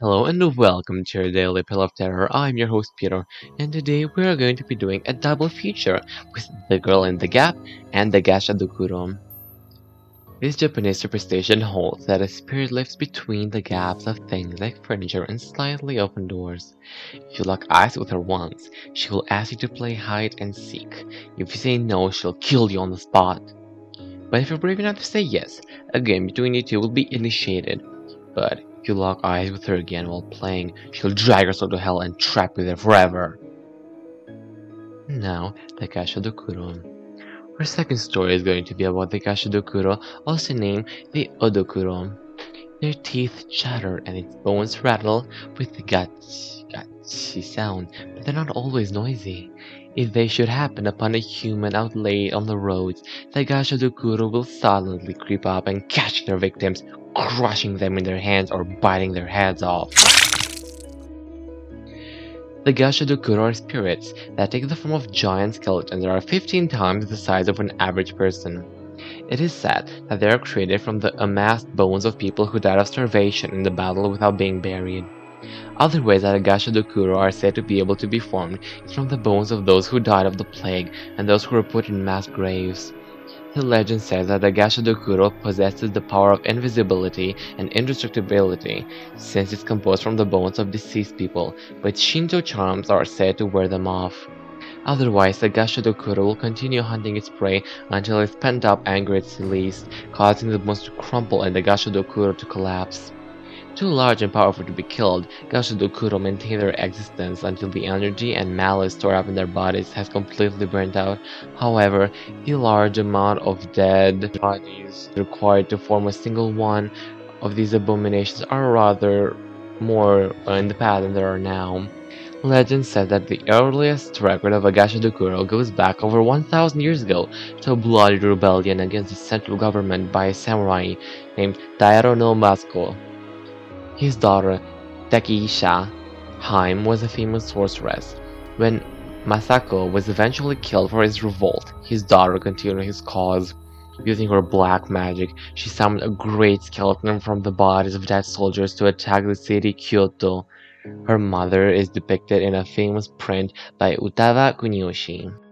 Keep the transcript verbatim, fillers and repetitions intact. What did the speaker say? Hello and welcome to your daily Pill of Terror. I'm your host Peter, and today we are going to be doing a double feature with The Girl in the Gap and the Gashadokuro. This Japanese superstition holds that a spirit lives between the gaps of things like furniture and slightly open doors. If you lock eyes with her once, she will ask you to play hide and seek. If you say no, she'll kill you on the spot. But if you're brave enough to say yes, a game between you two will be initiated. But if you lock eyes with her again while playing, she'll drag herself to hell and trap you there forever. Now, the Gashadokuro. Her second story is going to be about the Gashadokuro, also named the Odokuro. Their teeth chatter and its bones rattle with the gachi gachi sound, but they're not always noisy. If they should happen upon a human out late on the roads, the Gashadokuro will silently creep up and catch their victims, crushing them in their hands or biting their heads off. The Gashadokuro are spirits that take the form of giant skeletons that are fifteen times the size of an average person. It is said that they are created from the amassed bones of people who died of starvation in the battle without being buried. Other ways that a Gashadokuro are said to be able to be formed is from the bones of those who died of the plague and those who were put in mass graves. The legend says that the Gashadokuro possesses the power of invisibility and indestructibility, since it's composed from the bones of deceased people, but Shinto charms are said to wear them off. Otherwise, the Gashadokuro will continue hunting its prey until its pent-up anger is released, causing the bones to crumple and the Gashadokuro to collapse. Too large and powerful to be killed, Gashadokuro maintain their existence until the energy and malice stored up in their bodies has completely burnt out. However, the large amount of dead bodies required to form a single one of these abominations are rather more in the past than there are now. Legend says that the earliest record of a Gashadokuro goes back over one thousand years ago to a bloody rebellion against the central government by a samurai named Taira no Masako. His daughter, Takeisha Haim, was a famous sorceress. When Masako was eventually killed for his revolt, his daughter continued his cause. Using her black magic, she summoned a great skeleton from the bodies of dead soldiers to attack the city Kyoto. Her mother is depicted in a famous print by Utagawa Kuniyoshi.